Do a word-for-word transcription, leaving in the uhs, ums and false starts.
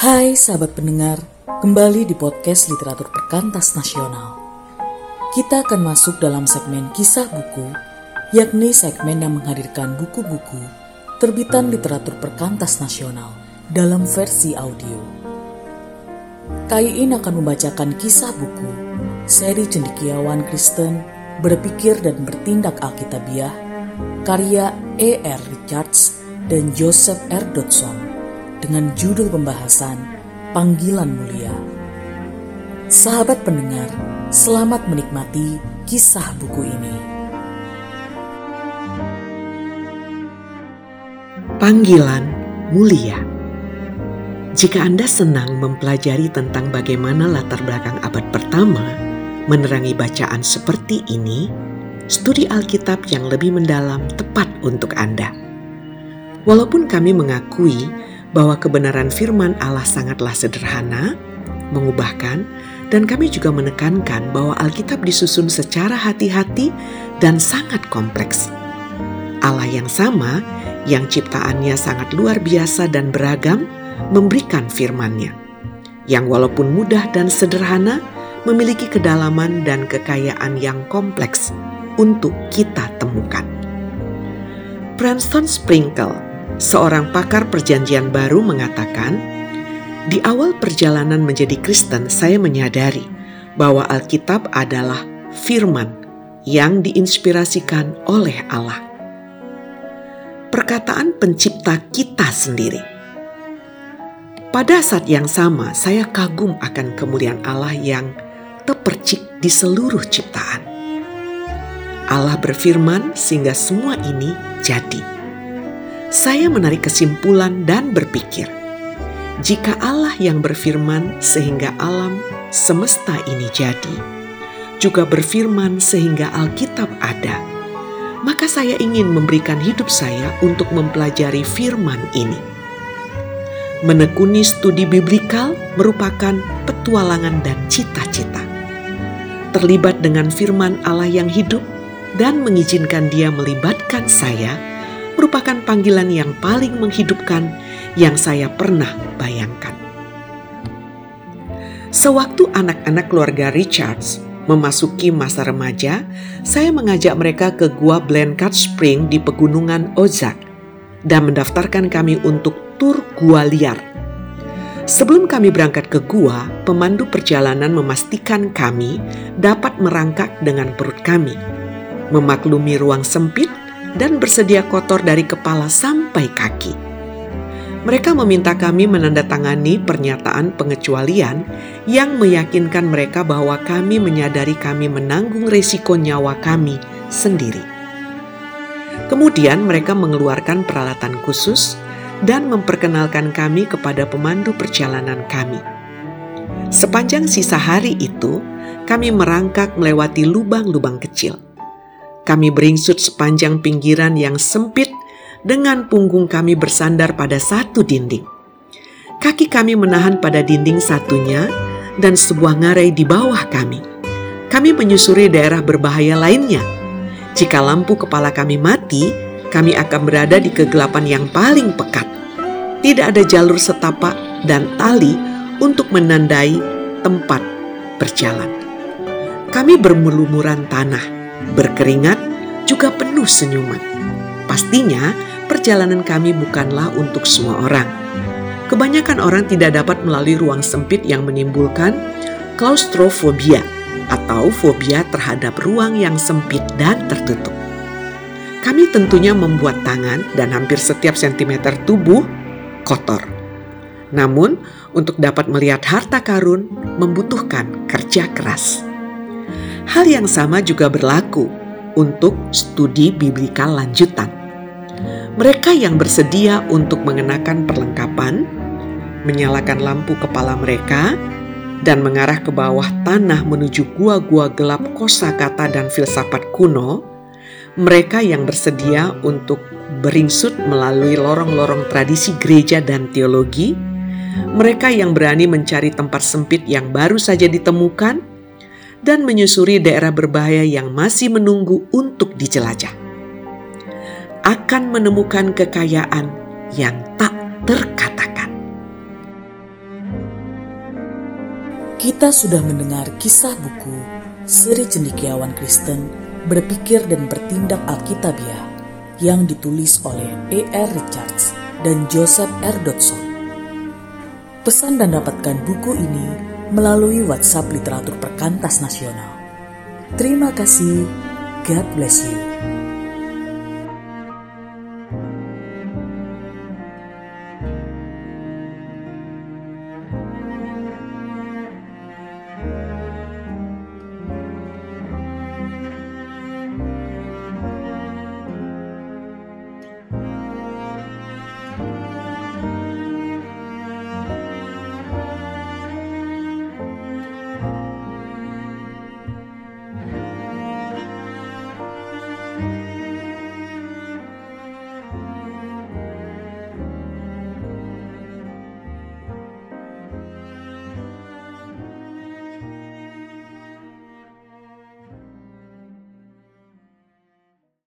Hai sahabat pendengar, kembali di podcast Literatur Perkantas Nasional. Kita akan masuk dalam segmen Kisah Buku, yakni segmen yang menghadirkan buku-buku terbitan Literatur Perkantas Nasional dalam versi audio. K I N akan membacakan kisah buku Seri Cendekiawan Kristen, Berpikir dan Bertindak Alkitabiah, karya E R. Richards dan Joseph R. Dodson, dengan judul pembahasan Panggilan Mulia. Sahabat pendengar, selamat menikmati kisah buku ini. Panggilan Mulia. Jika Anda senang mempelajari tentang bagaimana latar belakang abad pertama menerangi bacaan seperti ini, studi Alkitab yang lebih mendalam tepat untuk Anda. Walaupun kami mengakui bahwa kebenaran firman Allah sangatlah sederhana, mengubahkan, dan kami juga menekankan bahwa Alkitab disusun secara hati-hati dan sangat kompleks. Allah yang sama, yang ciptaannya sangat luar biasa dan beragam, memberikan firman-Nya, yang walaupun mudah dan sederhana, memiliki kedalaman dan kekayaan yang kompleks untuk kita temukan. Preston Sprinkle, seorang pakar perjanjian baru, mengatakan, "Di awal perjalanan menjadi Kristen, saya menyadari bahwa Alkitab adalah firman yang diinspirasikan oleh Allah." Perkataan pencipta kita sendiri. Pada saat yang sama, saya kagum akan kemuliaan Allah yang terpercik di seluruh ciptaan. Allah berfirman sehingga semua ini jadi. Saya menarik kesimpulan dan berpikir, jika Allah yang berfirman sehingga alam semesta ini jadi, juga berfirman sehingga Alkitab ada, maka saya ingin memberikan hidup saya untuk mempelajari firman ini. Menekuni studi biblikal merupakan petualangan dan cita-cita. Terlibat dengan firman Allah yang hidup dan mengizinkan Dia melibatkan saya merupakan panggilan yang paling menghidupkan yang saya pernah bayangkan. Sewaktu anak-anak keluarga Richards memasuki masa remaja, saya mengajak mereka ke Gua Blancard Spring di pegunungan Ozark dan mendaftarkan kami untuk tur gua liar. Sebelum kami berangkat ke gua, pemandu perjalanan memastikan kami dapat merangkak dengan perut kami, memaklumi ruang sempit, dan bersedia kotor dari kepala sampai kaki. Mereka meminta kami menandatangani pernyataan pengecualian yang meyakinkan mereka bahwa kami menyadari kami menanggung resiko nyawa kami sendiri. Kemudian mereka mengeluarkan peralatan khusus dan memperkenalkan kami kepada pemandu perjalanan kami. Sepanjang sisa hari itu, kami merangkak melewati lubang-lubang kecil. Kami beringsut sepanjang pinggiran yang sempit dengan punggung kami bersandar pada satu dinding. Kaki kami menahan pada dinding satunya dan sebuah ngarai di bawah kami. Kami menyusuri daerah berbahaya lainnya. Jika lampu kepala kami mati, kami akan berada di kegelapan yang paling pekat. Tidak ada jalur setapak dan tali untuk menandai tempat berjalan. Kami bermelumuran tanah, berkeringat, juga penuh senyuman. Pastinya perjalanan kami bukanlah untuk semua orang. Kebanyakan orang tidak dapat melalui ruang sempit yang menimbulkan klaustrofobia atau fobia terhadap ruang yang sempit dan tertutup. Kami tentunya membuat tangan dan hampir setiap sentimeter tubuh kotor. Namun, untuk dapat melihat harta karun membutuhkan kerja keras. Hal yang sama juga berlaku untuk studi biblikal lanjutan. Mereka yang bersedia untuk mengenakan perlengkapan, menyalakan lampu kepala mereka, dan mengarah ke bawah tanah menuju gua-gua gelap kosakata dan filsafat kuno, mereka yang bersedia untuk beringsut melalui lorong-lorong tradisi gereja dan teologi, mereka yang berani mencari tempat sempit yang baru saja ditemukan, dan menyusuri daerah berbahaya yang masih menunggu untuk dijelajah, akan menemukan kekayaan yang tak terkatakan. Kita sudah mendengar kisah buku Seri Cendekiawan Kristen Berpikir dan Bertindak Alkitabiah yang ditulis oleh E R. Richards dan Joseph R. Dodson. Pesan dan dapatkan buku ini melalui WhatsApp Literatur Perkantas Nasional. Terima kasih, God bless you.